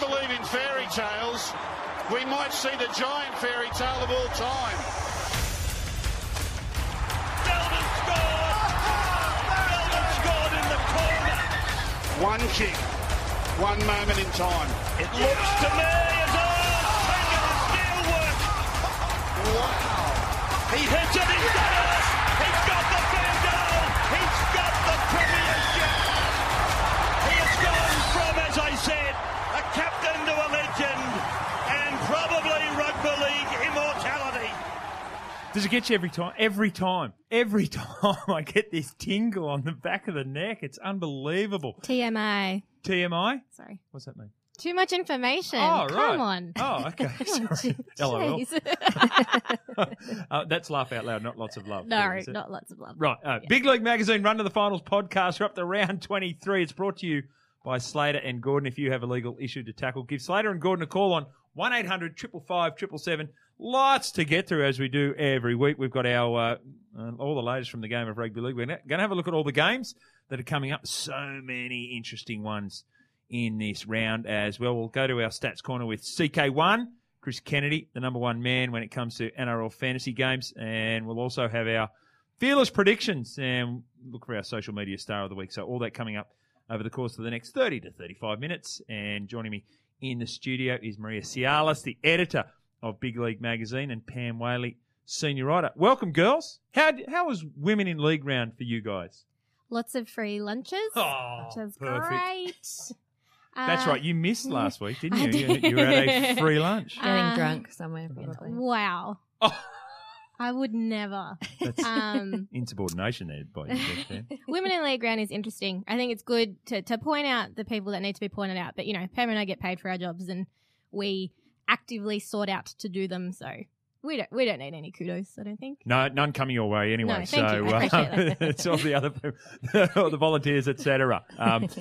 don't believe in fairy tales, we might see the giant fairy tale of all time. Melbourne scored! Melbourne scored in the corner! One kick, one moment in time. It looks to me as though Tanger still works. Wow! He hits it, he's got it! He's got the bandana! He's got the premiership! He has gone from, as I said, a captain to a legend, and probably rugby league immortality. Does it get you every time? Every time I get this tingle on the back of the neck. It's unbelievable. TMI. TMI? Sorry. What's that mean? Too much information. Oh, right. Come on. Oh, okay. Sorry. LOL. That's laugh out loud, not lots of love. No, there, not lots of love. Right. Yeah. Big League Magazine, Run to the Finals podcast. We're up to round 23. It's brought to you by Slater and Gordon. If you have a legal issue to tackle, give Slater and Gordon a call on 1-800-555-777. Lots to get through as we do every week. We've got our all the latest from the game of rugby league. We're going to have a look at all the games that are coming up. So many interesting ones in this round as well. We'll go to our stats corner with CK1, Chris Kennedy, the number one man when it comes to NRL fantasy games. And we'll also have our fearless predictions and look for our social media star of the week. So all that coming up over the course of the next 30 to 35 minutes. And joining me in the studio is Maria Tsialis, the editor of Big League Magazine, and Pam Whaley, senior writer. Welcome, girls. How was Women in League round for you guys? Lots of free lunches, which is perfect. Great. That's right. You missed last week, didn't you? You were at a free lunch. Getting drunk somewhere, probably. Wow. Oh. I would never. That's insubordination there by you. Women in League round is interesting. I think it's good to point out the people that need to be pointed out. But, you know, Pam and I get paid for our jobs and we actively sought out to do them, so we don't need any kudos, I don't think. No, none coming your way anyway. No, thank you. I appreciate that. It's all the other people, the volunteers, etc.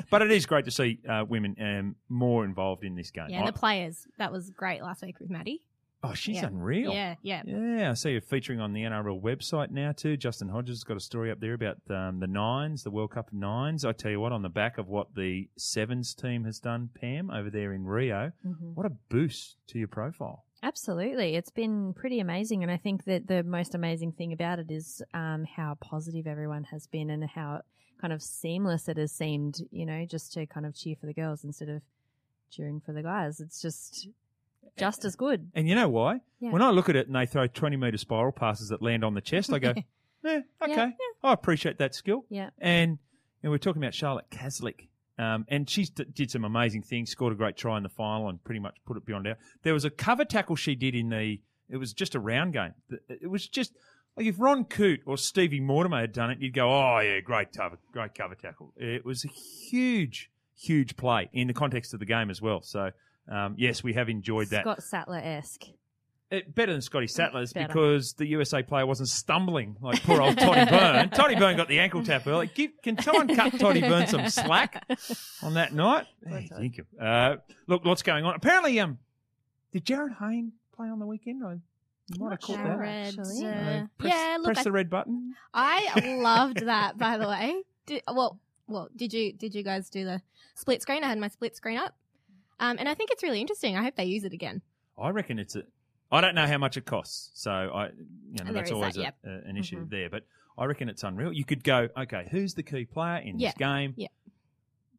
But it is great to see women more involved in this game. Yeah, the players. That was great last week with Maddie. Oh, she's unreal. Yeah. I see her featuring on the NRL website now too. Justin Hodges has got a story up there about the Nines, the World Cup Nines. I tell you what, on the back of what the Sevens team has done, Pam, over there in Rio, what a boost to your profile. Absolutely. It's been pretty amazing, and I think that the most amazing thing about it is how positive everyone has been and how kind of seamless it has seemed, you know, just to kind of cheer for the girls instead of cheering for the guys. It's just as good. And you know why? Yeah. When I look at it and they throw 20-metre spiral passes that land on the chest, I go, okay, I appreciate that skill. Yeah. And we're talking about Charlotte Kaslick, and she did some amazing things, scored a great try in the final and pretty much put it beyond doubt. There was a cover tackle she did it was just a round game. It was just, like if Ron Coote or Stevie Mortimer had done it, you'd go, oh, yeah, great cover tackle. It was a huge, huge play in the context of the game as well, so... yes, we have enjoyed that. Scott Sattler-esque. Better than Scotty Sattler's because the USA player wasn't stumbling like poor old Toddy Byrne. Toddy Byrne got the ankle tap early. Can someone cut Toddy Byrne some slack on that night? Thank you. Look, what's going on? Apparently, did Jarryd Hayne play on the weekend? I might have caught that. Actually. Press the red button. I loved that, by the way. Did you guys do the split screen? I had my split screen up. And I think it's really interesting. I hope they use it again. I reckon I don't know how much it costs, so that's always an issue there. But I reckon it's unreal. You could go, okay, who's the key player in this game? Yeah.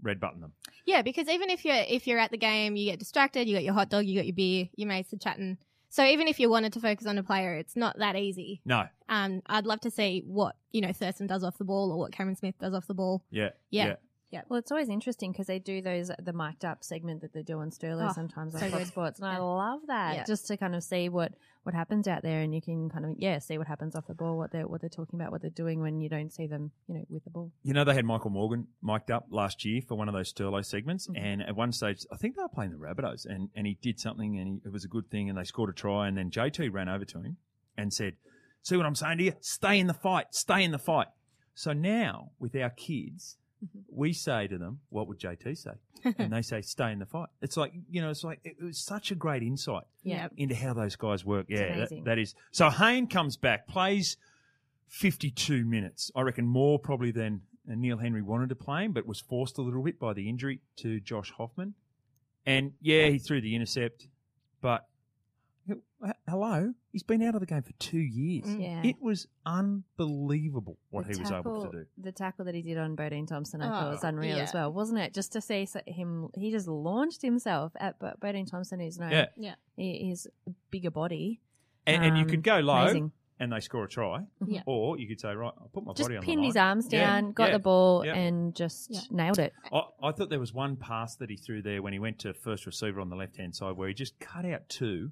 Red button them. Yeah, because even if you're at the game, you get distracted. You got your hot dog, you got your beer, your mates are chatting. So even if you wanted to focus on a player, it's not that easy. No. I'd love to see what Thurston does off the ball or what Cameron Smith does off the ball. Yeah. Yeah, well, it's always interesting because they do the mic'd up segment that they do on Sterlo sometimes on Fox Sports, and I love that just to kind of see what happens out there, and you can kind of see what happens off the ball, what they're talking about, what they're doing when you don't see them, with the ball. They had Michael Morgan mic'd up last year for one of those Sterlo segments, and at one stage I think they were playing the Rabbitohs, and he did something, and it was a good thing, and they scored a try, and then JT ran over to him and said, "See what I'm saying to you? Stay in the fight." So now with our kids. We say to them, what would JT say? And they say, stay in the fight. It's like, it was such a great insight into how those guys work. Yeah, that is. So Hayne comes back, plays 52 minutes. I reckon more probably than Neil Henry wanted to play him, but was forced a little bit by the injury to Josh Hoffman. And, yeah, he threw the intercept, but hello, he's been out of the game for 2 years. Yeah. It was unbelievable what he was able to do. The tackle that he did on Bodine Thompson, I thought was unreal as well, wasn't it? Just to see him, he just launched himself at Bodine Thompson, who's known. Yeah. Yeah. He's a bigger body. And you could go low. Amazing. And they score a try. Yeah. Or you could say, right, I'll put my body on the line. Just pinned his arms down, got the ball, and just nailed it. I thought there was one pass that he threw there when he went to first receiver on the left-hand side where he just cut out two,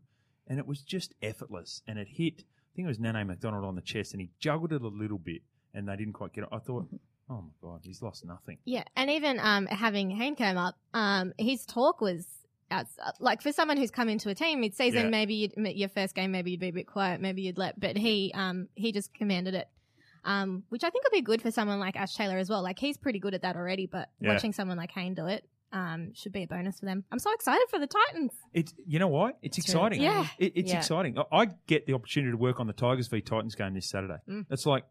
and it was just effortless. And it hit, I think it was Nana McDonald on the chest, and he juggled it a little bit, and they didn't quite get it. I thought, oh, my God, he's lost nothing. Yeah, and even having Hayne come up, his talk was... Like for someone who's come into a team mid-season, maybe your first game, maybe you'd be a bit quiet, maybe you'd let. But he just commanded it, which I think would be good for someone like Ash Taylor as well. Like he's pretty good at that already, but watching someone like Hayne do it should be a bonus for them. I'm so excited for the Titans. You know why? It's exciting. Really, yeah, it's exciting. I get the opportunity to work on the Tigers v Titans game this Saturday. Mm. It's like.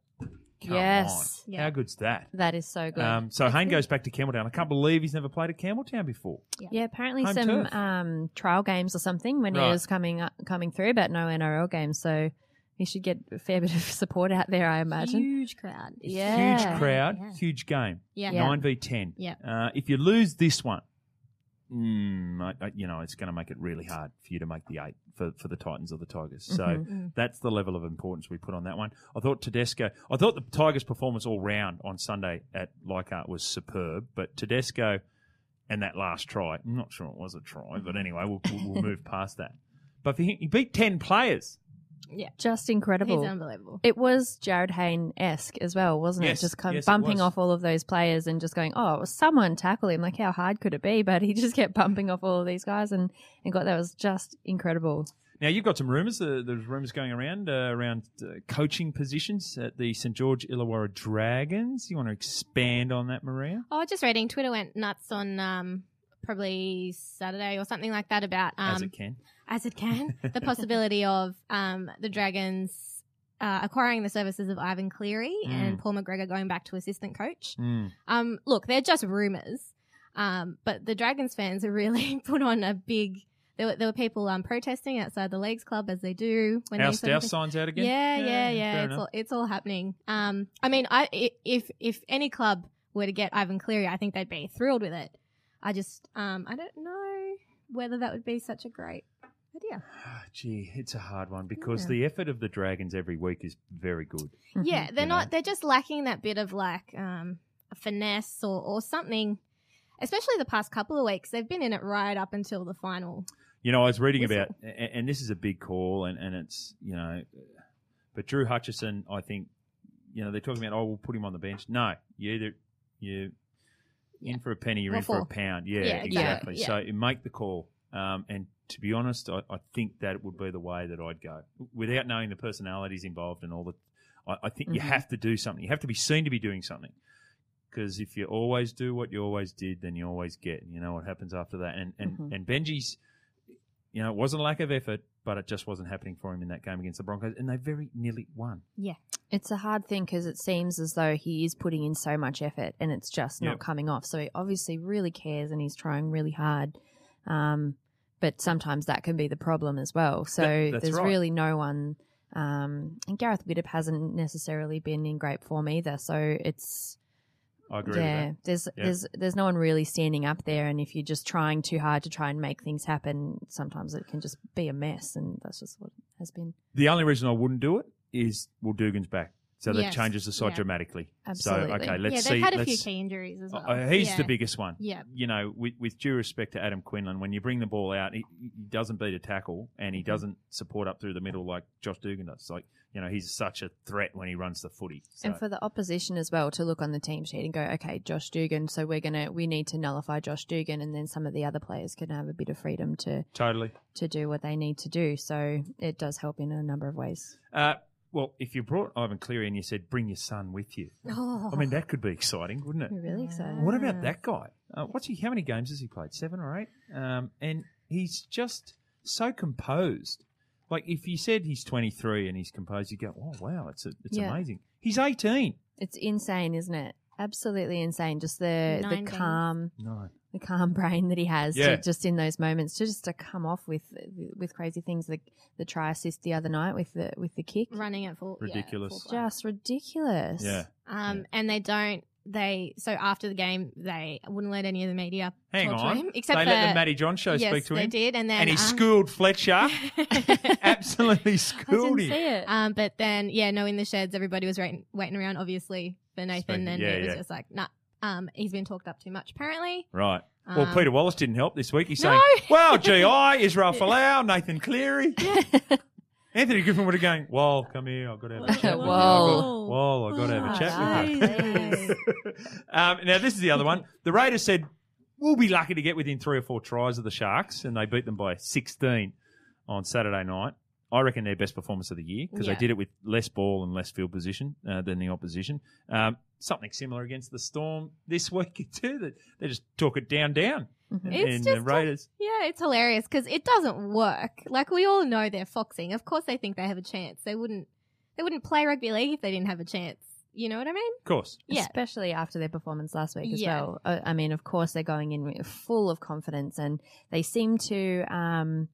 Come on. How good's that? That is so good. So Hayne goes back to Campbelltown. I can't believe he's never played at Campbelltown before. Yeah, apparently home some trial games or something when he was coming through, but no NRL games. So he should get a fair bit of support out there, I imagine. Huge crowd. Yeah. Huge crowd, huge game. Yeah. 9v10. Yeah. If you lose this one, it's going to make it really hard for you to make the eight for the Titans or the Tigers. So that's the level of importance we put on that one. I thought the Tigers' performance all round on Sunday at Leichhardt was superb, but Tedesco and that last try, I'm not sure it was a try, but anyway, we'll move past that. But for him, he beat 10 players. Yeah, just incredible. He's unbelievable. It was Jarryd Hayne-esque as well, wasn't it? Just kind of bumping off all of those players and just going, oh, someone tackle him. Like, how hard could it be? But he just kept bumping off all of these guys and that was just incredible. Now, you've got some rumours. There's rumours going around coaching positions at the St George Illawarra Dragons. You want to expand on that, Maria? Oh, just reading. Twitter went nuts on probably Saturday or something like that about... As it can. The possibility of the Dragons acquiring the services of Ivan Cleary and Paul McGregor going back to assistant coach. Mm. Look, they're just rumours, but the Dragons fans are really put on a big – there were people protesting outside the Leagues Club as they do. When our staff signs out again? Yeah. It's all happening. If any club were to get Ivan Cleary, I think they'd be thrilled with it. I just I don't know whether that would be such a great – idea. Oh, gee, it's a hard one because the effort of the Dragons every week is very good. Yeah, they're not. They're just lacking that bit of like a finesse or something. Especially the past couple of weeks, they've been in it right up until the final. You know, I was reading about, and this is a big call, and it's but Drew Hutchison, I think, they're talking about, we'll put him on the bench. No, you're in for a penny, you're in for a pound. Yeah, exactly. Yeah. So make the call. And to be honest, I think that would be the way that I'd go without knowing the personalities involved and all that. I think you have to do something. You have to be seen to be doing something because if you always do what you always did, then you always get. You know what happens after that. And Benji's, it wasn't a lack of effort, but it just wasn't happening for him in that game against the Broncos, and they very nearly won. Yeah. It's a hard thing because it seems as though he is putting in so much effort and it's just not coming off. So he obviously really cares and he's trying really hard. But sometimes that can be the problem as well. So there's really no one and Gareth Widdop hasn't necessarily been in great form either. So it's – I agree with that. There's no one really standing up there, and if you're just trying too hard to try and make things happen, sometimes it can just be a mess, and that's just what it has been. The only reason I wouldn't do it is Dugan's back. So that changes the side dramatically. Absolutely. So, okay, let's see. Yeah, they've had a few key injuries as well. He's the biggest one. Yeah. With due respect to Adam Quinlan, when you bring the ball out, he doesn't beat a tackle and he doesn't support up through the middle like Josh Dugan does. Like, he's such a threat when he runs the footy. So. And for the opposition as well to look on the team sheet and go, okay, Josh Dugan, so we need to nullify Josh Dugan, and then some of the other players can have a bit of freedom to do what they need to do. So it does help in a number of ways. Well, if you brought Ivan Cleary and you said, bring your son with you, that could be exciting, wouldn't it? Really exciting. What about that guy? How many games has he played? 7 or 8? And he's just so composed. Like if you said he's 23 and he's composed, you go, oh, wow, it's amazing. He's 18. It's insane, isn't it? Absolutely insane. Just the calm. No. the calm brain that he has to just in those moments to come off with crazy things like the try assist the other night with the kick. Running at full. Ridiculous. Yeah, just ridiculous. Yeah. And so after the game, they wouldn't let any of the media talk to him. Except they let the Matty John show speak to him. Yes, they did. And he schooled Fletcher. Absolutely schooled him. I didn't see it. But then, in the sheds, everybody was waiting around, obviously, for Nathan. It was just like, nah. He's been talked up too much, apparently. Right. Well, Peter Wallace didn't help this week. He's saying, well, GI, Israel Folau, Nathan Cleary. Anthony Griffin would have gone, well, come here, I've got to have a chat with you. Well, I've got to have a chat with you. Now, this is the other one. The Raiders said, we'll be lucky to get within 3 or 4 tries of the Sharks, and they beat them by 16 on Saturday night. I reckon their best performance of the year because they did it with less ball and less field position than the opposition. Something similar against the Storm this week too. That they just took it down. Mm-hmm. And the Raiders. It's hilarious because it doesn't work. Like we all know they're foxing. Of course they think they have a chance. They wouldn't play rugby league if they didn't have a chance. You know what I mean? Of course. Yeah. Especially after their performance last week as well. I mean, of course they're going in full of confidence and they seem to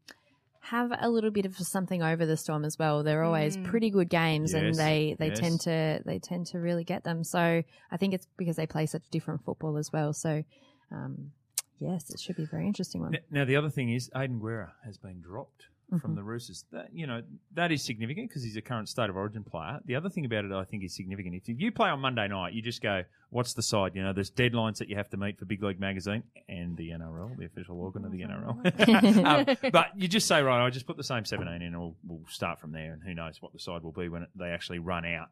have a little bit of something over the Storm as well. They're always pretty good games, and they tend to really get them. So I think it's because they play such different football as well. So yes, it should be a very interesting one. Now the other thing is Aidan Guerra has been dropped from the Roosters. That, that is significant because he's a current State of Origin player. The other thing about it I think is significant. If you play on Monday night, you just go, what's the side? There's deadlines that you have to meet for Big League Magazine and the NRL, the official organ of the NRL. But you just say, right, I'll just put the same 17 in and we'll start from there, and who knows what the side will be when they actually run out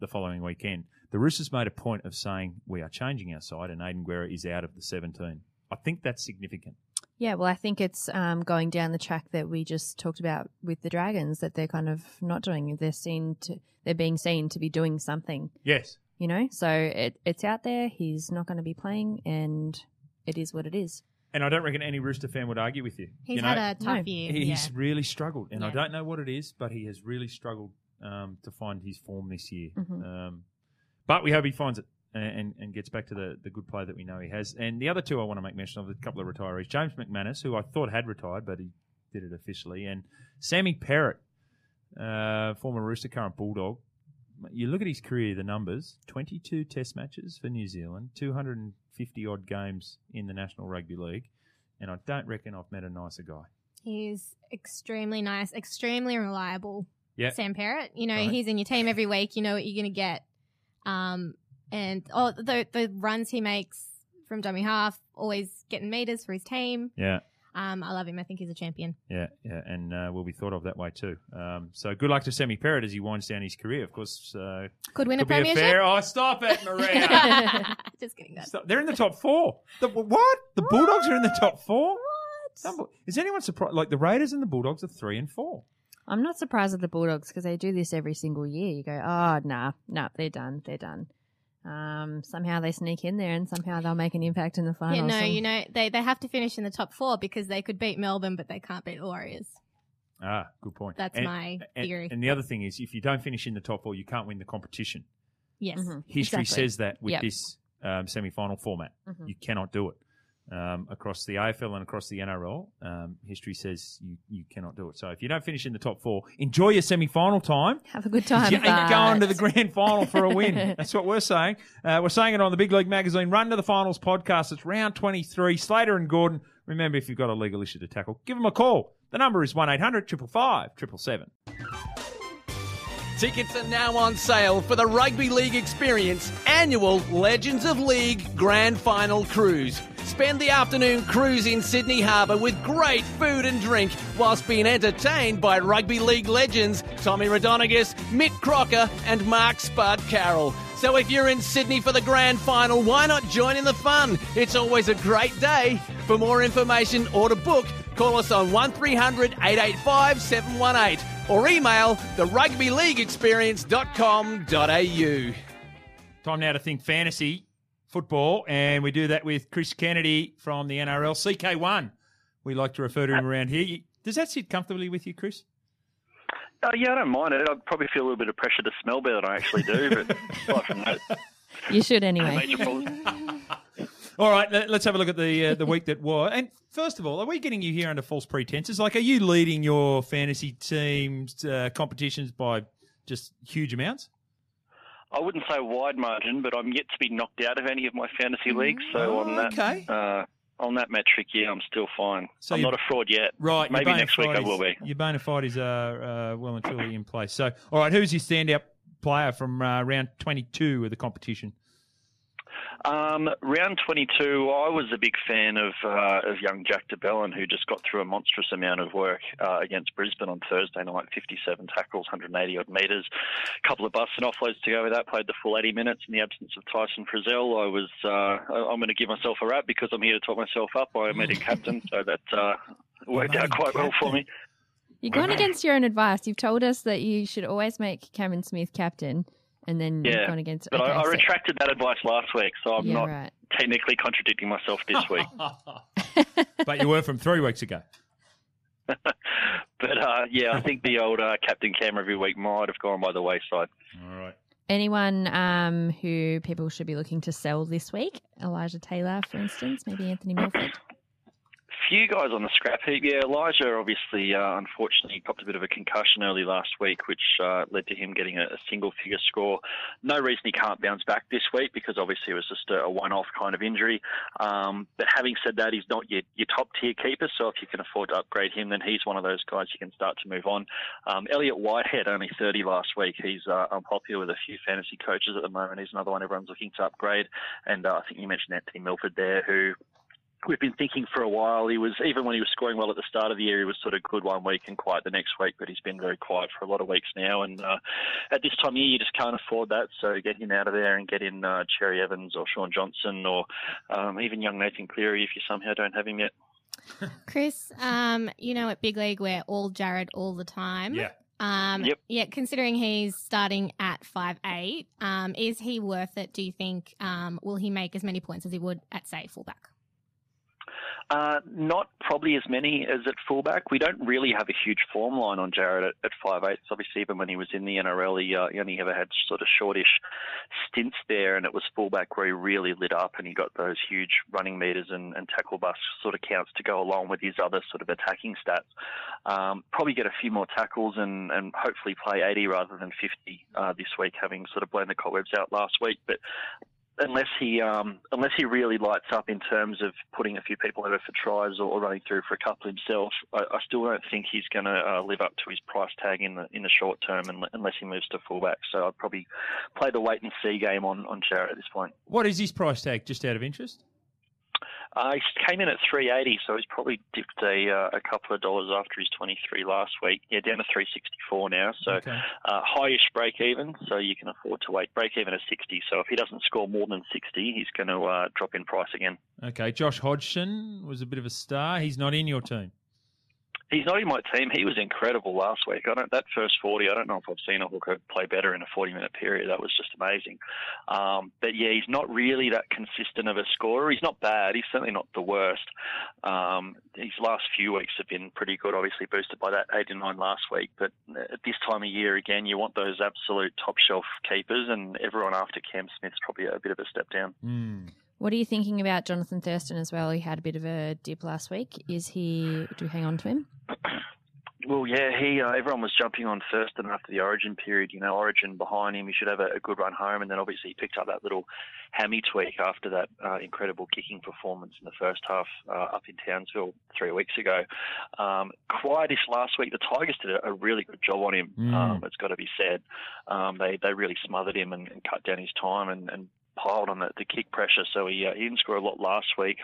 the following weekend. The Roosters made a point of saying we are changing our side and Aidan Guerra is out of the 17. I think that's significant. Yeah, well, I think it's going down the track that we just talked about with the Dragons, that they're kind of not doing. They're being seen to be doing something. Yes. So it's out there. He's not going to be playing, and it is what it is. And I don't reckon any Rooster fan would argue with you. He's had a tough year. He's really struggled, and I don't know what it is, but he has really struggled to find his form this year. Mm-hmm. But we hope he finds it. And gets back to the good play that we know he has. And the other two I want to make mention of, a couple of retirees, James McManus, who I thought had retired, but he did it officially, and Sammy Perrott, former Rooster, current Bulldog. You look at his career, the numbers, 22 test matches for New Zealand, 250-odd games in the National Rugby League, and I don't reckon I've met a nicer guy. He's extremely nice, extremely reliable, Sam Perrott. He's in your team every week. You know what you're going to get. And the runs he makes from dummy half, always getting meters for his team. Yeah. I love him. I think he's a champion. Yeah. And will be thought of that way too. So good luck to Sammy Perrott as he winds down his career. Of course, could win a premiership. Oh, stop it, Maria. Just kidding, guys. They're in the top 4. The Bulldogs are in the top 4? What? Is anyone surprised? Like the Raiders and the Bulldogs are 3 and 4. I'm not surprised at the Bulldogs because they do this every single year. You go, oh, nah, they're done. Somehow they sneak in there and somehow they'll make an impact in the finals. They have to finish in the top 4 because they could beat Melbourne, but they can't beat the Warriors. Ah, good point. That's my theory. And the other thing is if you don't finish in the top 4, you can't win the competition. Yes. Mm-hmm. History says that with this semi-final format. Mm-hmm. You cannot do it. Across the AFL and across the NRL, history says you cannot do it. So if you don't finish in the top 4, enjoy your semi-final time. Have a good time. You ain't going to the grand final for a win. That's what we're saying. We're saying it on the Big League Magazine Run to the Finals podcast. It's round 23. Slater and Gordon. Remember, if you've got a legal issue to tackle, give them a call. The number is 1-800-555-777. Tickets are now on sale for the Rugby League Experience annual Legends of League Grand Final Cruise. Spend the afternoon cruise in Sydney Harbour with great food and drink whilst being entertained by Rugby League legends Tommy Radonagis, Mick Crocker and Mark Spud Carroll. So if you're in Sydney for the grand final, why not join in the fun? It's always a great day. For more information or to book, call us on 1300 885 718 or email therugbyleagueexperience.com.au. Time now to think fantasy football, and we do that with Chris Kennedy from the NRL, CK1. We like to refer to him around here. Does that sit comfortably with you, Chris? Yeah, I don't mind it. I probably feel a little bit of pressure to smell better than I actually do, but aside from that... You should anyway. All right, let's have a look at the week that was. And first of all, are we getting you here under false pretenses? Like, are you leading your fantasy team's competitions by just huge amounts? I wouldn't say wide margin, but I'm yet to be knocked out of any of my fantasy leagues. So on that metric, yeah, I'm still fine. So I'm not a fraud yet. Right. Maybe next week I will be. Your bona fides are well and truly in place. So, all right, who's your standout player from round 22 of the competition? Round 22, I was a big fan of young Jack DeBellin, who just got through a monstrous amount of work against Brisbane on Thursday night, 57 tackles, 180-odd metres, a couple of busts and offloads to go with that, played the full 80 minutes in the absence of Tyson Frizzell. I'm going to give myself a rap because I'm here to top myself up. I made him captain, so that worked out quite well for me. You're going against your own advice. You've told us that you should always make Cameron Smith captain. And then you've gone against it. But I retracted that advice last week, so I'm not technically contradicting myself this week. But you were from 3 weeks ago. But I think the old Captain Cam every week might have gone by the wayside. All right. Anyone who people should be looking to sell this week? Elijah Taylor, for instance, maybe Anthony Milford? Few guys on the scrap heap. Yeah, Elijah obviously, unfortunately, copped a bit of a concussion early last week, which led to him getting a single-figure score. No reason he can't bounce back this week because obviously it was just a one-off kind of injury. But having said that, he's not your top-tier keeper, so if you can afford to upgrade him, then he's one of those guys you can start to move on. Elliot Whitehead, only 30 last week. He's unpopular with a few fantasy coaches at the moment. He's another one everyone's looking to upgrade. And I think you mentioned Anthony Milford there, who... we've been thinking for a while. He was, even when he was scoring well at the start of the year, he was sort of good 1 week and quiet the next week, but he's been very quiet for a lot of weeks now. And at this time of year, you just can't afford that. So get him out of there and get in Cherry Evans or Sean Johnson or even young Nathan Cleary if you somehow don't have him yet. Chris, you know, at Big League, we're all Jarryd all the time. Yeah. Yep. Yeah, considering he's starting at 5'8", is he worth it, do you think? Will he make as many points as he would at, say, fullback? Not probably as many as at fullback. We don't really have a huge form line on Jarryd at 5'8". Obviously, even when he was in the NRL, he only ever had sort of shortish stints there, and it was fullback where he really lit up and he got those huge running meters and tackle bust sort of counts to go along with his other sort of attacking stats. Probably get a few more tackles and hopefully play 80 rather than 50 this week, having sort of blown the cobwebs out last week. But unless he really lights up in terms of putting a few people over for tries or running through for a couple himself, I still don't think he's going to live up to his price tag in the short term unless he moves to fullback. So I'd probably play the wait and see game on Jarryd at this point. What is his price tag, just out of interest? He came in at 380, so he's probably dipped a couple of dollars after his 23 last week. Yeah, down to 364 now, so okay. High-ish break-even, so you can afford to wait. Break-even at 60, so if he doesn't score more than 60, he's going to drop in price again. Okay, Josh Hodgson was a bit of a star. He's not in your team. He's not in my team. He was incredible last week. That first 40, I don't know if I've seen a hooker play better in a 40-minute period. That was just amazing. But, yeah, he's not really that consistent of a scorer. He's not bad. He's certainly not the worst. His last few weeks have been pretty good, obviously boosted by that 89 last week. But at this time of year, again, you want those absolute top-shelf keepers, and everyone after Cam Smith's probably a bit of a step down. Mm. What are you thinking about Jonathan Thurston as well? He had a bit of a dip last week. Do you hang on to him? Well, yeah, everyone was jumping on Thurston after the Origin period. You know, Origin behind him, he should have a good run home. And then obviously he picked up that little hammy tweak after that incredible kicking performance in the first half up in Townsville 3 weeks ago. Quietish last week. The Tigers did a really good job on him, it's got to be said. They really smothered him and cut down his time and piled on the kick pressure, so he didn't score a lot last week.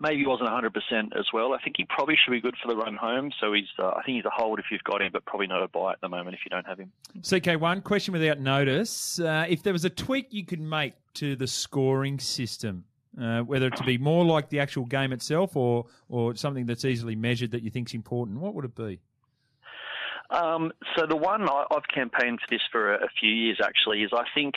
Maybe he wasn't 100% as well. I think he probably should be good for the run home, so I think he's a hold if you've got him, but probably not a buy at the moment if you don't have him. CK1, question without notice. If there was a tweak you could make to the scoring system, whether it to be more like the actual game itself or something that's easily measured that you think's important, what would it be? So the one I've campaigned for this for a few years actually is I think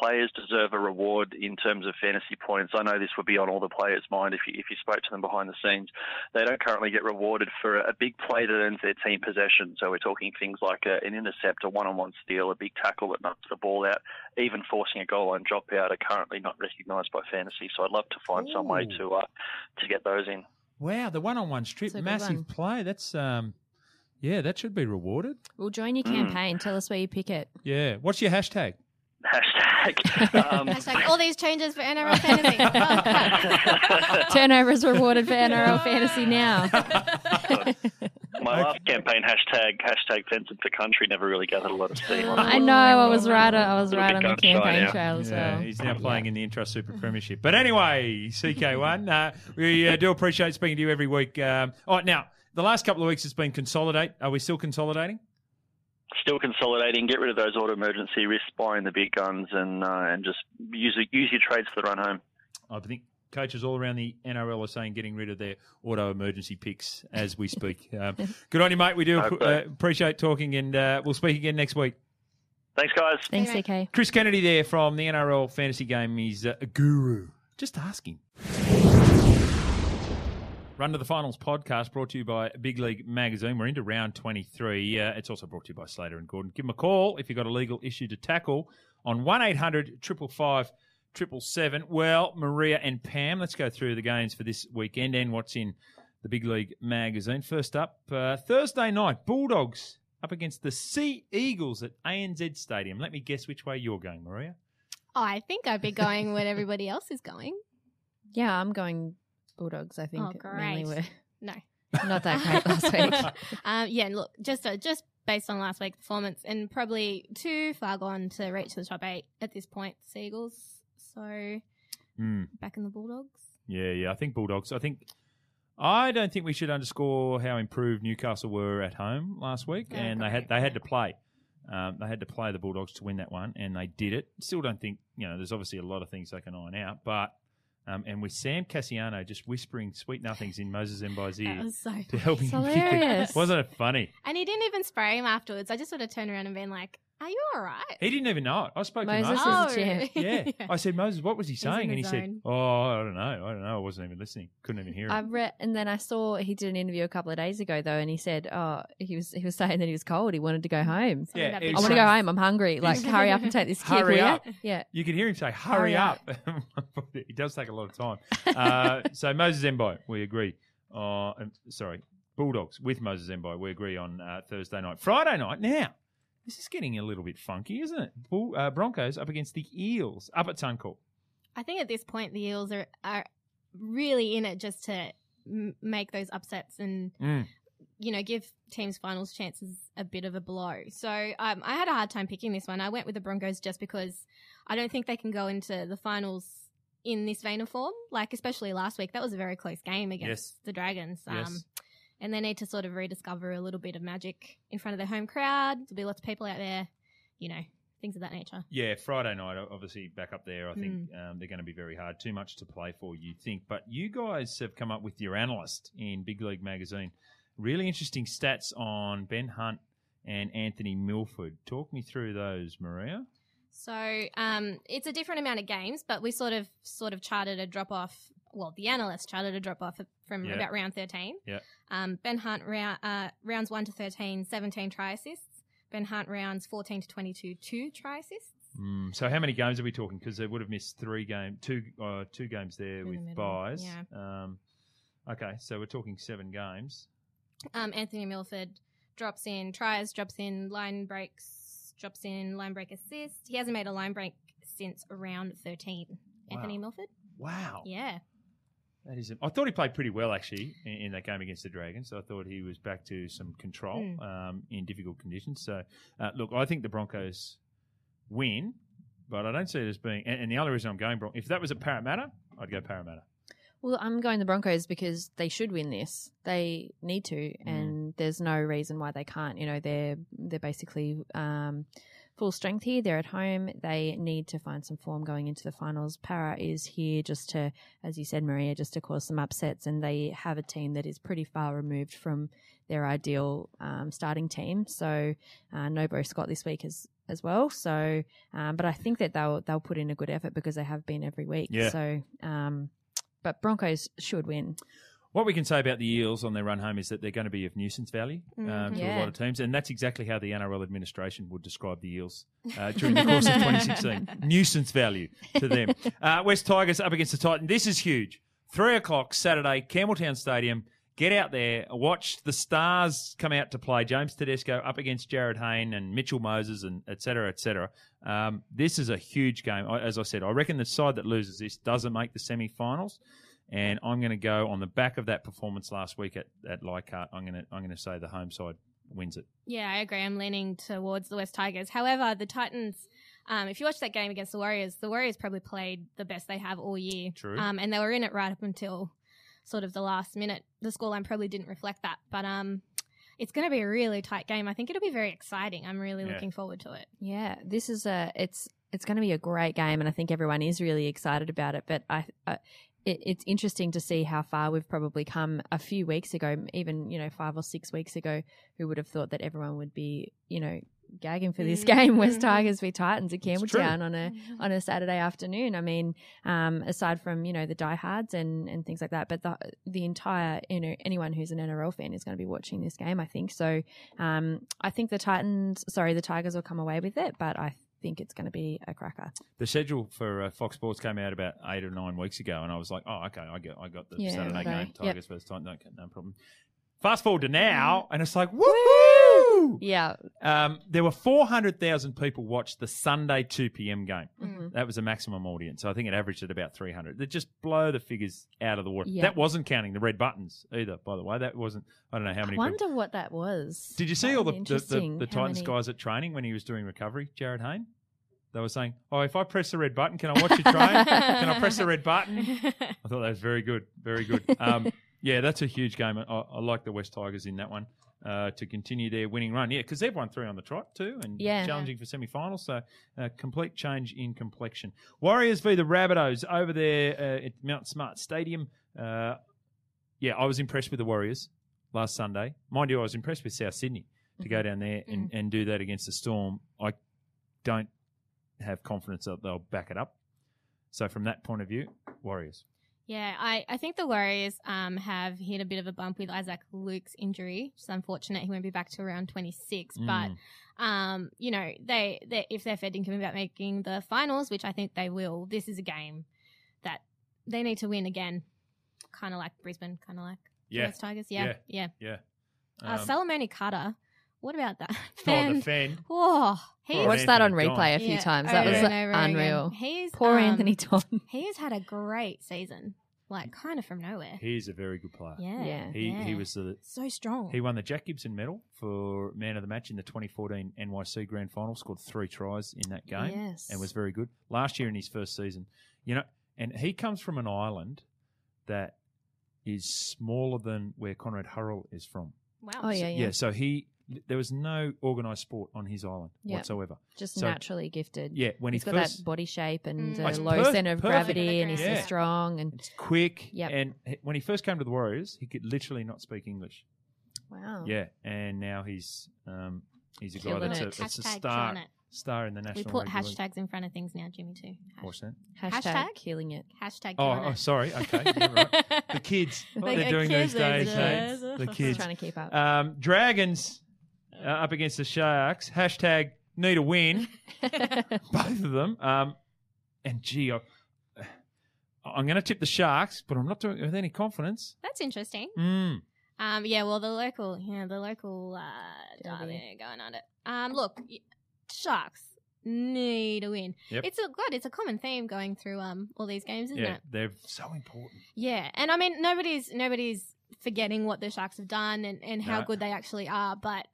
players deserve a reward in terms of fantasy points. I know this would be on all the players' mind if you spoke to them behind the scenes. They don't currently get rewarded for a big play that earns their team possession. So we're talking things like an intercept, a one-on-one steal, a big tackle that knocks the ball out, even forcing a goal line dropout are currently not recognised by fantasy. So I'd love to find some way to get those in. Wow, the one-on-one strip, massive one. Play. That's yeah, that should be rewarded. We'll join your campaign. Tell us where you pick it. Yeah. What's your hashtag? Hashtag all these changes for NRL fantasy. Turnover is rewarded for NRL fantasy now. My last campaign hashtag fencing for country never really gathered a lot of steam. I know. I was right on the campaign trail as well. He's now playing in the Intra Super Premiership. But anyway, CK1, we do appreciate speaking to you every week. All right, now. The last couple of weeks has been consolidate. Are we still consolidating? Still consolidating. Get rid of those auto-emergency risks, buying the big guns, and just use your trades for the run home. I think coaches all around the NRL are saying getting rid of their auto-emergency picks as we speak. Good on you, mate. We do appreciate talking, and we'll speak again next week. Thanks, guys. Thanks, CK. Chris Kennedy there from the NRL Fantasy Game. He's a guru. Just ask him. Run to the Finals podcast brought to you by Big League Magazine. We're into round 23. It's also brought to you by Slater and Gordon. Give them a call if you've got a legal issue to tackle on 1-800-555-777. Well, Maria and Pam, let's go through the games for this weekend and what's in the Big League Magazine. First up, Thursday night, Bulldogs up against the Sea Eagles at ANZ Stadium. Let me guess which way you're going, Maria. Oh, I think I'd be going where everybody else is going. Yeah, I'm going Bulldogs, I think. Oh, great. Were. No. Not that great last week. Yeah, look, just based on last week's performance and probably too far gone to reach the top 8 at this point, Seagulls. So back in the Bulldogs. Yeah, I think Bulldogs. I don't think we should underscore how improved Newcastle were at home last week, and they had to play. They had to play the Bulldogs to win that one, and they did it. Still don't think, there's obviously a lot of things they can iron out, but and with Sam Cassiano just whispering sweet nothings in Moses Mbai's ear. That was so funny. To help him kick it. Wasn't it funny? And he didn't even spray him afterwards. I just sort of turned around and been like, are you all right? He didn't even know it. I spoke to him afterwards. Yeah. I said, Moses, what was he saying? And he said, I don't know. I wasn't even listening. Couldn't even hear him. And then I saw he did an interview a couple of days ago, though, and he said, he was saying that he was cold. He wanted to go home. Yeah, I want to go home. I'm hungry. Like, hurry up and take this kid. Hurry up. Yeah. You could hear him say, hurry up. It does take a lot of time. So Moses Mbai, we agree. Bulldogs with Moses Mbai, we agree on Thursday night. Friday night now. This is getting a little bit funky, isn't it? Broncos up against the Eels, up at Suncorp. I think at this point the Eels are really in it just to make those upsets and, give teams finals chances a bit of a blow. So I had a hard time picking this one. I went with the Broncos just because I don't think they can go into the finals in this vein of form, like especially last week. That was a very close game against the Dragons. Yes. And they need to sort of rediscover a little bit of magic in front of their home crowd. There'll be lots of people out there, things of that nature. Yeah, Friday night, obviously back up there. I think they're going to be very hard. Too much to play for, you think. But you guys have come up with your analyst in Big League Magazine. Really interesting stats on Ben Hunt and Anthony Milford. Talk me through those, Maria. So it's a different amount of games, but we sort of charted a drop-off. Well, the analyst charted a drop-off from about round 13. Yeah. Ben Hunt, rounds 1 to 13, 17 try assists. Ben Hunt, rounds 14 to 22, 2 try assists. So how many games are we talking? Because they would have missed two games there with buys. Yeah. Okay, so we're talking 7 games. Anthony Milford drops in tries, drops in line breaks, drops in line break assist. He hasn't made a line break since round 13. Wow. Anthony Milford. Wow. Yeah. That is. I thought he played pretty well, actually, in that game against the Dragons. So I thought he was back to some control in difficult conditions. So, I think the Broncos win, but I don't see it as being – and the only reason I'm going Broncos – if that was a Parramatta, I'd go Parramatta. Well, I'm going the Broncos because they should win this. They need to, and there's no reason why they can't. They're basically full strength here. They're at home. They need to find some form going into the finals. Para is here just to, as you said, Maria, just to cause some upsets, and they have a team that is pretty far removed from their ideal starting team. So Nobo Scott this week is as well. So, but I think that they'll put in a good effort because they have been every week. Yeah. So, but Broncos should win. What we can say about the Eels on their run home is that they're going to be of nuisance value to a lot of teams, and that's exactly how the NRL administration would describe the Eels during the course of 2016. Nuisance value to them. West Tigers up against the Titans. This is huge. 3 o'clock Saturday, Campbelltown Stadium. Get out there, watch the stars come out to play. James Tedesco up against Jarryd Hayne and Mitchell Moses and et cetera, et cetera. This is a huge game. As I said, I reckon the side that loses this doesn't make the semi-finals. And I'm going to go on the back of that performance last week at Leichhardt. I'm going to say the home side wins it. Yeah, I agree. I'm leaning towards the West Tigers. However, the Titans, if you watch that game against the Warriors probably played the best they have all year. True. And they were in it right up until sort of the last minute. The scoreline probably didn't reflect that. But it's going to be a really tight game. I think it'll be very exciting. I'm really looking forward to it. Yeah, this is it's going to be a great game, and I think everyone is really excited about it. But It's interesting to see how far we've probably come. A few weeks ago, even 5 or 6 weeks ago, who would have thought that everyone would be gagging for this game? West Tigers v Titans at Campbelltown on a Saturday afternoon. I mean, aside from the diehards and things like that, but the entire anyone who's an NRL fan is going to be watching this game, I think. So I think the Tigers will come away with it, but I think it's going to be a cracker. The schedule for Fox Sports came out about 8 or 9 weeks ago, and I was like, oh, okay, I got the Saturday game, Tigers versus Titans, okay, no problem. Fast forward to now, and it's like, woohoo! Yeah. There were 400,000 people watched the Sunday 2 p.m. game. Mm-hmm. That was a maximum audience. So I think it averaged at about 300. They just blow the figures out of the water. Yeah. That wasn't counting the red buttons either, by the way. That wasn't, I don't know how many. I wonder what that was. Did you see all the Titans guys at training when he was doing recovery, Jarryd Hayne? They were saying, oh, if I press the red button, can I watch you train? Can I press the red button? I thought that was very good, very good. Yeah, that's a huge game. I like the West Tigers in that one to continue their winning run. Yeah, because they've won 3 on the trot too and challenging for semi-finals. So complete change in complexion. Warriors v the Rabbitohs over there at Mount Smart Stadium. I was impressed with the Warriors last Sunday. Mind you, I was impressed with South Sydney to go down there and do that against the Storm. I don't have confidence that they'll back it up. So from that point of view, Warriors. Yeah, I think the Warriors have hit a bit of a bump with Isaac Luke's injury. It's unfortunate he won't be back to around 26. But, if they're thinking about making the finals, which I think they will, this is a game that they need to win again, kind of like Brisbane, kind of like West Tigers. Yeah. Salamone Carter. What about that? Fan. Oh, the fan. Whoa. I watched that on replay a few times. That was unreal. Poor Anthony Don. He has had a great season, like kind of from nowhere. He's a very good player. Yeah. He was so strong. He won the Jack Gibson medal for Man of the Match in the 2014 NYC Grand Final, scored 3 tries in that game and was very good. Last year in his first season, and he comes from an island that is smaller than where Conrad Hurrell is from. Wow. Oh, yeah. So there was no organised sport on his island whatsoever. Just naturally gifted. Yeah, when he's got that body shape and low centre of gravity, and he's so strong and it's quick. Yep. And when he first came to the Warriors, he could literally not speak English. Wow. Yeah, and now he's a guy that's a star in the national. We put hashtags in front of things now, Jimmy. Too. What's that? Hashtag healing it. Hashtag. Oh, sorry. Okay, you're right. The kids, what they're doing these days. The kids trying to keep up. Dragons. Up against the Sharks. Hashtag need a win. Both of them. I'm going to tip the Sharks, but I'm not doing it with any confidence. That's interesting. The local derby going on it. Look, Sharks need a win. Yep. It's a common theme going through all these games, isn't it? They're so important. Yeah, and I mean nobody's forgetting what the Sharks have done and how good they actually are, but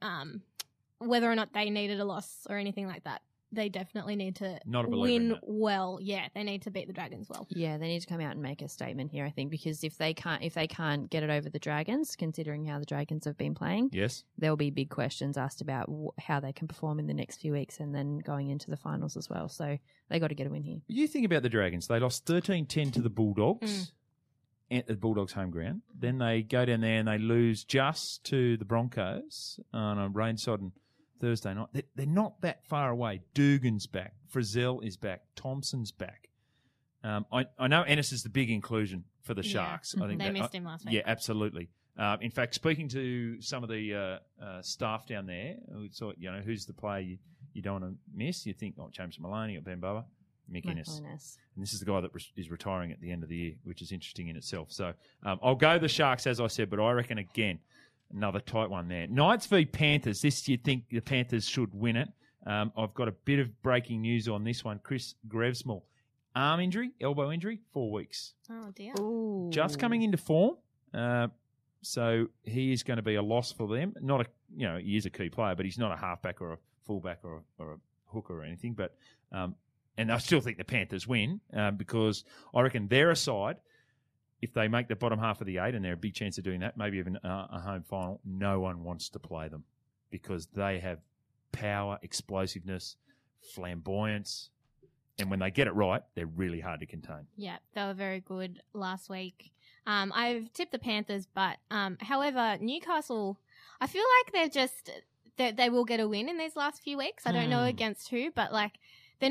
whether or not they needed a loss or anything like that. they definitely need to win well. Yeah, they need to beat the Dragons well. Yeah, they need to come out and make a statement here, I think, because if they can't get it over the Dragons, considering how the Dragons have been playing, yes, there will be big questions asked about how they can perform in the next few weeks and then going into the finals as well. So they got to get a win here. You think about the Dragons. They lost 13-10 to the Bulldogs. Mm. At the Bulldogs' home ground. Then they go down there and they lose just to the Broncos on a rain-sodden Thursday night. They're not that far away. Dugan's back. Frizzell is back. Thompson's back. I know Ennis is the big inclusion for the Sharks. Yeah. I think they missed him last week. Yeah, absolutely. In fact, speaking to some of the staff down there, we thought, who's the player you don't want to miss? You think, James Maloney or Ben Bubba. Mick Innes. And this is the guy that is retiring at the end of the year, which is interesting in itself. So I'll go the Sharks, as I said, but I reckon, again, another tight one there. Knights v Panthers. This, you think the Panthers should win it. I've got a bit of breaking news on this one. Chris Grevesmall, elbow injury, 4 weeks. Oh, dear. Ooh. Just coming into form. So he is going to be a loss for them. Not he is a key player, but he's not a halfback or a fullback or a hooker or anything. But... and I still think the Panthers win because I reckon they're a side, if they make the bottom half of the eight, and they're a big chance of doing that, maybe even a home final, no one wants to play them because they have power, explosiveness, flamboyance, and when they get it right, they're really hard to contain. Yeah, they were very good last week. I've tipped the Panthers, but however, Newcastle, I feel like they're just they will get a win in these last few weeks. I don't know against who, but like they're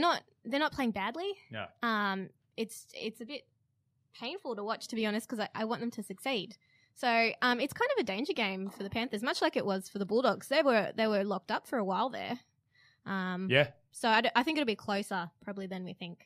not playing badly. No. It's a bit painful to watch, to be honest, because I want them to succeed. So it's kind of a danger game for the Panthers, much like it was for the Bulldogs. They were locked up for a while there. Yeah. So I think it'll be closer probably than we think.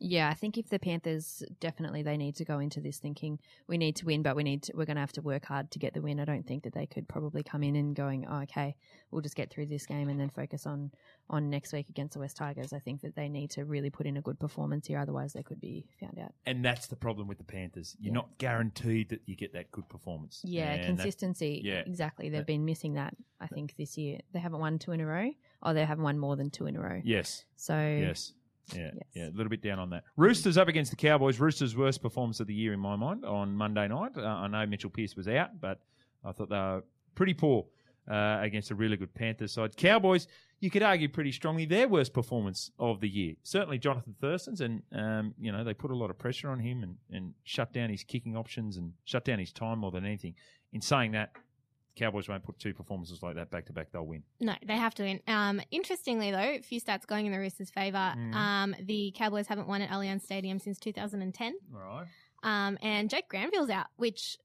Yeah, I think if the Panthers, definitely they need to go into this thinking we need to win, but we're going to have to work hard to get the win. I don't think that they could probably come in and going, okay, we'll just get through this game and then focus on next week against the West Tigers. I think that they need to really put in a good performance here, otherwise they could be found out. And that's the problem with the Panthers. You're not guaranteed that you get that good performance. Yeah, consistency. Exactly. They've been missing that, I think, this year. They haven't won two in a row, or they haven't won more than two in a row. Yes. So... yes. Yeah, a little bit down on that. Roosters up against the Cowboys. Roosters' worst performance of the year in my mind on Monday night. I know Mitchell Pearce was out, but I thought they were pretty poor against a really good Panthers side. Cowboys, you could argue pretty strongly their worst performance of the year. Certainly Jonathan Thurston's, and they put a lot of pressure on him and shut down his kicking options and shut down his time more than anything. In saying that, Cowboys won't put two performances like that back-to-back. They'll win. No, they have to win. Interestingly, though, a few stats going in the Roosters' favour. The Cowboys haven't won at Allianz Stadium since 2010. All right. And Jake Granville's out, which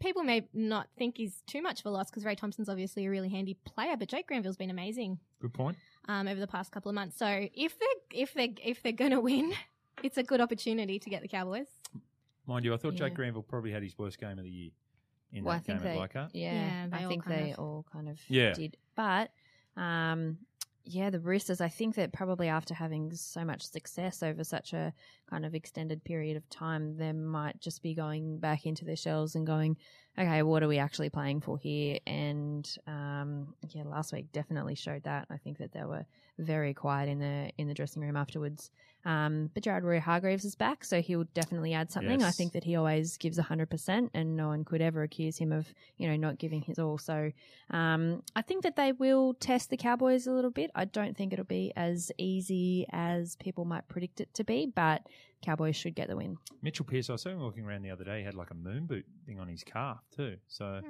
people may not think is too much of a loss because Ray Thompson's obviously a really handy player, but Jake Granville's been amazing. Good point. Over the past couple of months. So if they're going to win, it's a good opportunity to get the Cowboys. Mind you, I thought Jake Granville probably had his worst game of the year. I think they all kind of did. But, the Roosters, I think that probably after having so much success over such a kind of extended period of time, they might just be going back into their shells and going, okay, what are we actually playing for here? And, last week definitely showed that. I think that they were very quiet in the dressing room afterwards. But Jared Roy-Hargreaves is back, so he'll definitely add something. Yes. I think that he always gives 100% and no one could ever accuse him of, not giving his all. So I think that they will test the Cowboys a little bit. I don't think it'll be as easy as people might predict it to be, but Cowboys should get the win. Mitchell Pearce, I saw him walking around the other day, he had like a moon boot thing on his calf too. So I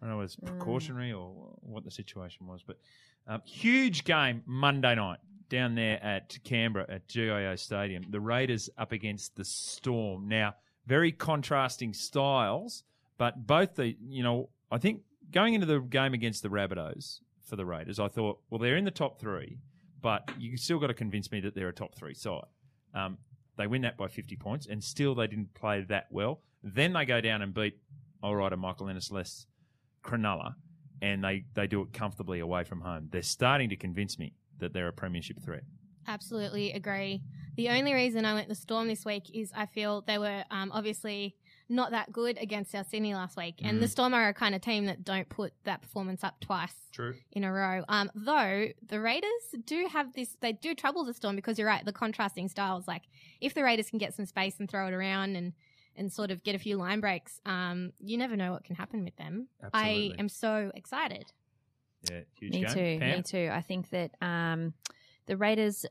don't know whether it's precautionary or what the situation was, but huge game Monday night down there at Canberra at GIO Stadium. The Raiders up against the Storm. Now, very contrasting styles, but both I think going into the game against the Rabbitohs for the Raiders, I thought, well, they're in the top three, but you still got to convince me that they're a top three side. They win that by 50 points, and still they didn't play that well. Then they go down and beat all-righter Michael Ennis-less Cronulla, and they do it comfortably away from home. They're starting to convince me that they're a premiership threat. Absolutely agree. The only reason I went the Storm this week is I feel they were obviously not that good against South Sydney last week. And the Storm are a kind of team that don't put that performance up twice in a row. Though the Raiders do have this, they do trouble the Storm because you're right, the contrasting styles. Like if the Raiders can get some space and throw it around and sort of get a few line breaks, you never know what can happen with them. Absolutely. I am so excited. Yeah, huge game. Me too. I think that the Raiders,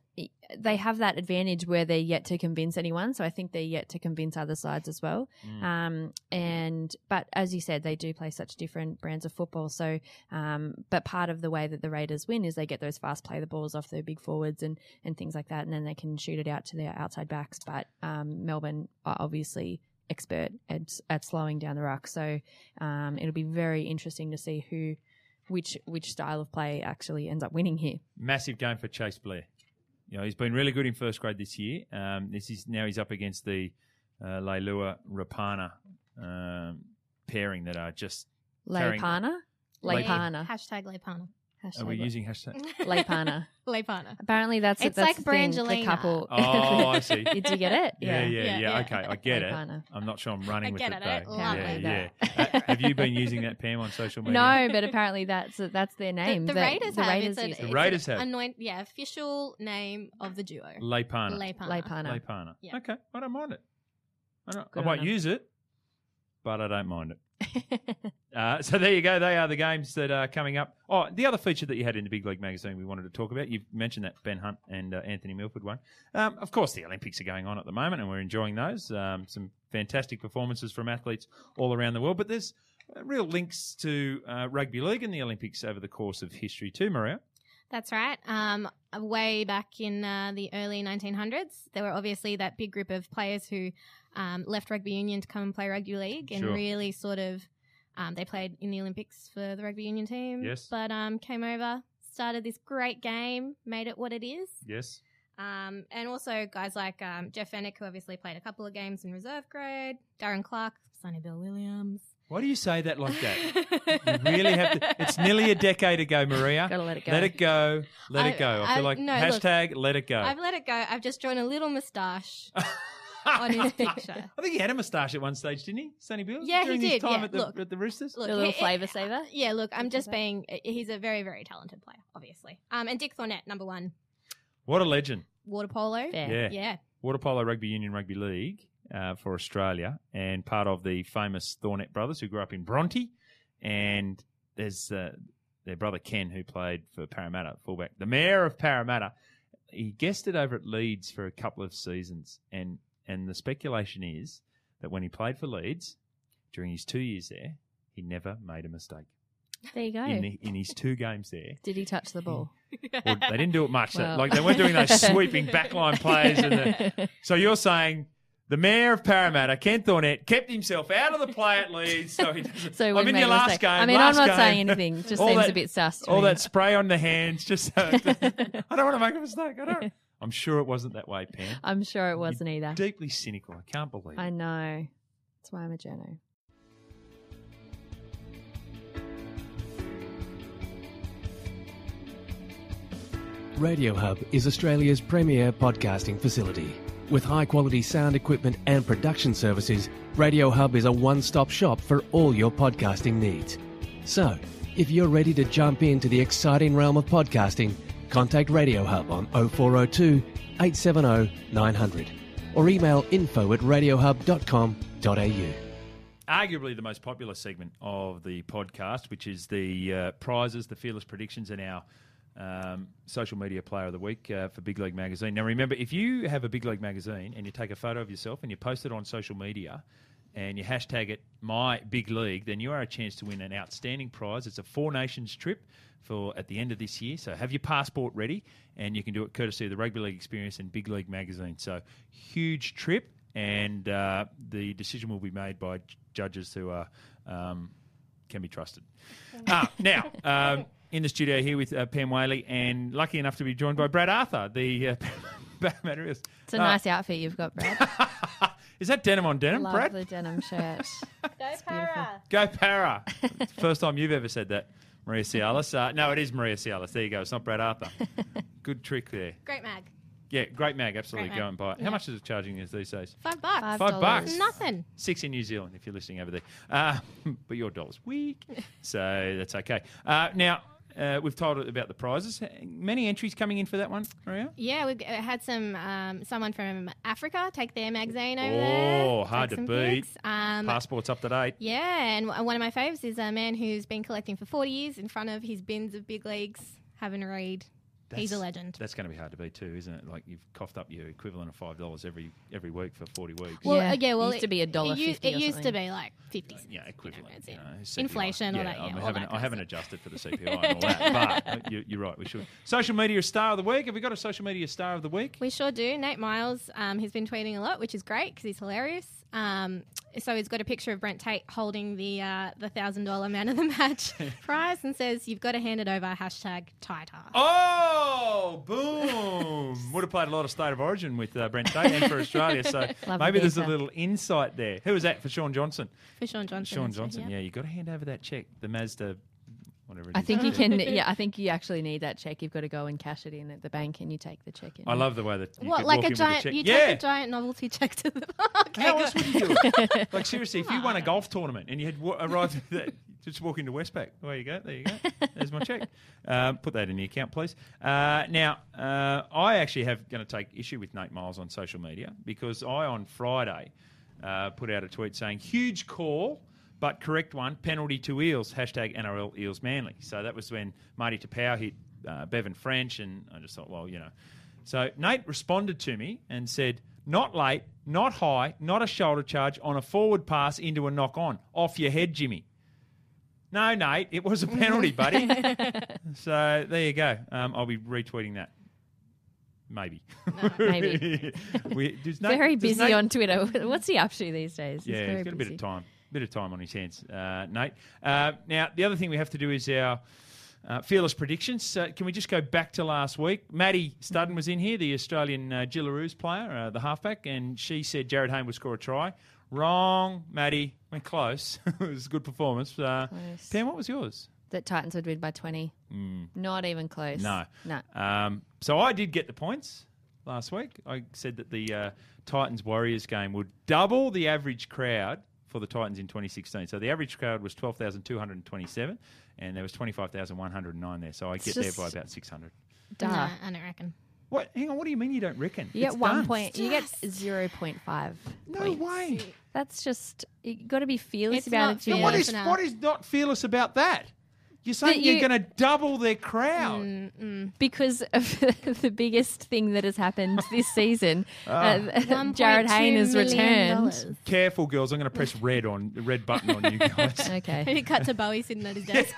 they have that advantage where they're yet to convince anyone, so I think they're yet to convince other sides as well. But as you said, they do play such different brands of football. So, but part of the way that the Raiders win is they get those fast play the balls off their big forwards and things like that, and then they can shoot it out to their outside backs. But Melbourne are obviously expert at slowing down the ruck, so it'll be very interesting to see which style of play actually ends up winning here. Massive game for Chase Blair. You know, he's been really good in first grade this year. He's up against the Leilua Rapana pairing that are just Leipana? Leipana. Hashtag Leipana. Are we using hashtag? Leipana. Leipana. Apparently that's it's that's like Brangelina. The couple. Oh, I see. Did you get it? Yeah. Okay, I get Leipana. It. I'm not sure I'm running with it. I get it. Lovely. Have you been using that, Pam, on social media? No, but apparently that's their name. The Raiders have it. Yeah, official name of the duo. Leipana. Yeah. Okay, I don't mind it. I might use it, but I don't mind it. So there you go. They are the games that are coming up. Oh, the other feature that you had in the Big League magazine we wanted to talk about, you've mentioned that Ben Hunt and Anthony Milford one. Of course, the Olympics are going on at the moment and we're enjoying those. Some fantastic performances from athletes all around the world. But there's real links to rugby league and the Olympics over the course of history too, Maria. That's right. Way back in the early 1900s, there were obviously that big group of players who left rugby union to come and play rugby league and really sort of they played in the Olympics for the rugby union team. Yes. But came over, started this great game, made it what it is. Yes. And also guys like Jeff Fennick, who obviously played a couple of games in reserve grade, Darren Clark, Sonny Bill Williams. Why do you say that like that? You really have to. It's nearly a decade ago, Maria. Gotta let it go. Let it go. I feel like let it go. I've let it go. I've just drawn a little moustache on his picture. I think he had a moustache at one stage, didn't he, Sonny Bill? Yeah, he did. During his time at the Roosters? Look, a little flavour saver. Yeah, look, I'm just being – he's a very, very talented player, obviously. And Dick Thornett, number one. What a legend. Water polo. Yeah. Water polo, rugby union, rugby league. For Australia and part of the famous Thornett brothers who grew up in Bronte, and there's their brother Ken who played for Parramatta, fullback. The mayor of Parramatta, he guested over at Leeds for a couple of seasons, and the speculation is that when he played for Leeds during his 2 years there, he never made a mistake. There you go. In his two games there. Did he touch the ball? Well, they didn't do it much. Well. Like they weren't doing those sweeping backline plays. So you're saying... The mayor of Parramatta, Ken Thornett, kept himself out of the play at Leeds. So he doesn't. So I'm in your last game. I mean, I'm not saying anything. It just seems a bit sus. All that spray on the hands. Just I don't want to make a mistake. I'm sure it wasn't that way, Pam. I'm sure it wasn't either. Deeply cynical. I can't believe it. I know. That's why I'm a journo. Radio Hub is Australia's premier podcasting facility. With high-quality sound equipment and production services, Radio Hub is a one-stop shop for all your podcasting needs. So, if you're ready to jump into the exciting realm of podcasting, contact Radio Hub on 0402 870 900 or email info@radiohub.com.au. Arguably the most popular segment of the podcast, which is the prizes, the fearless predictions, and our... social media player of the week for Big League Magazine. Now, remember, if you have a Big League Magazine and you take a photo of yourself and you post it on social media and you hashtag it MyBigLeague, then you are a chance to win an outstanding prize. It's a Four Nations trip at the end of this year. So have your passport ready, and you can do it courtesy of the Rugby League Experience and Big League Magazine. So huge trip, and the decision will be made by judges who are can be trusted. In the studio here with Pam Whaley, and lucky enough to be joined by Brad Arthur, the Parramatta. It's a nice outfit you've got, Brad. Is that denim on denim, Brad? Love the denim shirt. Go Para. Go Para. It's the first time you've ever said that, Maria Tsialis. No, it is Maria Tsialis. There you go. It's not Brad Arthur. Good trick there. Great mag. Yeah, great mag. Absolutely. Great mag. Go and buy it. Yeah. How much is it charging these days? $5. $5. Nothing. $6 in New Zealand if you're listening over there. But your dollar's weak, so that's okay. Now... we've told about the prizes. Many entries coming in for that one, Maria? Yeah, we've had some someone from Africa take their magazine over there. Oh, hard to beat. Passport's up to date. Yeah, and one of my faves is a man who's been collecting for 40 years in front of his bins of big leagues. Have a read. He's a legend. That's going to be hard to beat too, isn't it? Like you've coughed up your equivalent of $5 every week for 40 weeks. Well, yeah. Well, it used to be $1.50. It used to be like 50. Yeah, equivalent. You know, inflation, all that. Yeah, I haven't adjusted for the CPI and all that. But you're right. We should. Social media star of the week. Have we got a social media star of the week? We sure do. Nate Miles. He's been tweeting a lot, which is great because he's hilarious. So he's got a picture of Brent Tate holding the $1,000 man of the match prize and says, "You've got to hand it over, hashtag Tighter." Oh, boom. Would have played a lot of State of Origin with Brent Tate and for Australia. So maybe there's a little insight there. Who was that for Sean Johnson? For Sean Johnson. Sean Johnson, yeah. You've got to hand over that check, the Mazda, whatever it is. I think you can, yeah, I think you actually need that check. You've got to go and cash it in at the bank and you take the check in. I love the way that you walk in with a check. You take a giant novelty check to the bank. How else would you do it? Like, seriously, if you won a golf tournament and you had arrived at that, just walk into Westpac. There you go. There's my check. Put that in the account, please. Now, I actually have going to take issue with Nate Miles on social media because I, on Friday, put out a tweet saying, "Huge call. But correct one, penalty to Eels, hashtag NRL Eels Manly." So that was when Marty Tapau hit Bevan French, and I just thought, well, you know. So Nate responded to me and said, "Not late, not high, not a shoulder charge, on a forward pass into a knock-on. Off your head, Jimmy." No, Nate, it was a penalty, buddy. So there you go. I'll be retweeting that. Maybe. No, maybe. Very busy on Twitter. What's he up to these days? Yeah, he's got a bit of time on his hands, Nate. Now, the other thing we have to do is our fearless predictions. Can we just go back to last week? Maddie Studden was in here, the Australian Gillaroos player, the halfback, and she said Jarryd Hayne would score a try. Wrong, Maddie. Went close. It was a good performance. Pam, what was yours? That Titans would win by 20. Mm. Not even close. No. So I did get the points last week. I said that the Titans-Warriors game would double the average crowd for the Titans in 2016. So the average crowd was 12,227 and there was 25,109 there. So I get there by about 600. Duh. No, I don't reckon. What? Hang on, what do you mean you don't reckon? You get 1 point. You get 0.5. No points. Way. That's just, you've got to be fearless about it. What is not fearless about that? You're saying you're going to double their crowd. Because of the biggest thing that has happened this season. Jarryd Hayne has returned. Careful, girls. I'm going to press the red button on you guys. Okay. Have you cut to Bowie sitting at his desk?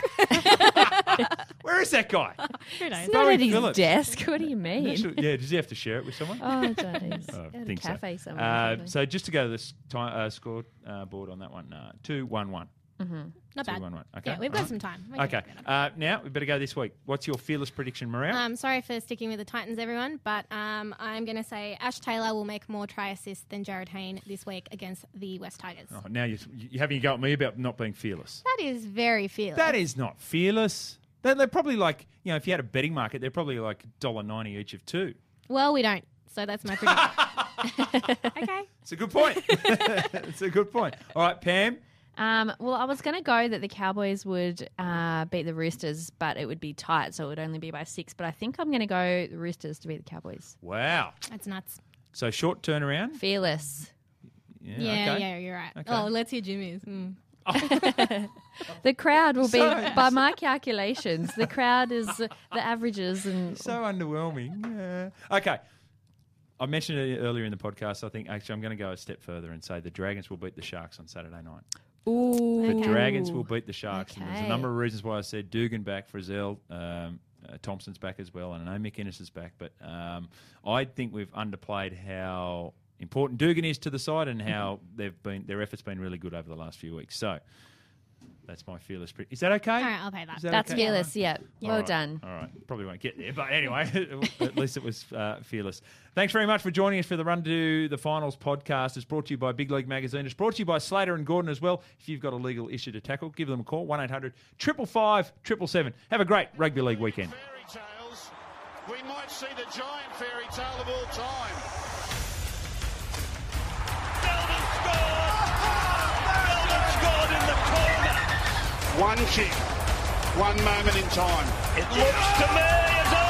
Where is that guy? Who knows? It's not at his desk. What do you mean? Yeah, does he have to share it with someone? Oh, jeez. At a cafe somewhere. So just to go to the scoreboard on that one, 2-1-1. Mm-hmm. Not bad. 1-1. Okay. Yeah, we've got some time. Okay. Now, we better go this week. What's your fearless prediction, Maria? Sorry for sticking with the Titans, everyone, but I'm going to say Ash Taylor will make more try assists than Jarryd Hayne this week against the West Tigers. Oh, now you're having a go at me about not being fearless. That is very fearless. That is not fearless. They're probably like, you know, if you had a betting market, they're probably like $1.90 each of two. Well, we don't. So that's my prediction. Okay. It's a good point. It's a good point. All right, Pam. Well, I was going to go that the Cowboys would beat the Roosters, but it would be tight, so it would only be by 6. But I think I'm going to go the Roosters to beat the Cowboys. Wow. That's nuts. So short turnaround? Fearless. Yeah, you're right. Okay. Oh, let's hear Jimmy's. Mm. Oh. The crowd will be, by my calculations, the crowd is the averages. And so underwhelming. Yeah. Okay. I mentioned it earlier in the podcast. I think actually I'm going to go a step further and say the Dragons will beat the Sharks on Saturday night. Ooh. The Dragons will beat the Sharks. Okay. And there's a number of reasons why I said Dugan back, Frizzell, Thompson's back as well, and I know Mick Innes is back. But I think we've underplayed how important Dugan is to the side and how their effort's been really good over the last few weeks. So that's my fearless prediction. Is that okay? All right, I'll pay that. That's okay? Fearless, yeah. Well done. All right. Probably won't get there, but anyway, at least it was fearless. Thanks very much for joining us for the Run to the Finals podcast. It's brought to you by Big League Magazine. It's brought to you by Slater and Gordon as well. If you've got a legal issue to tackle, give them a call, 1-800-555-777. Have a great rugby league weekend. we might see the giant fairy tale of all time. Melbourne scored! Melbourne scored in the corner! One kick, one moment in time. It looks to me as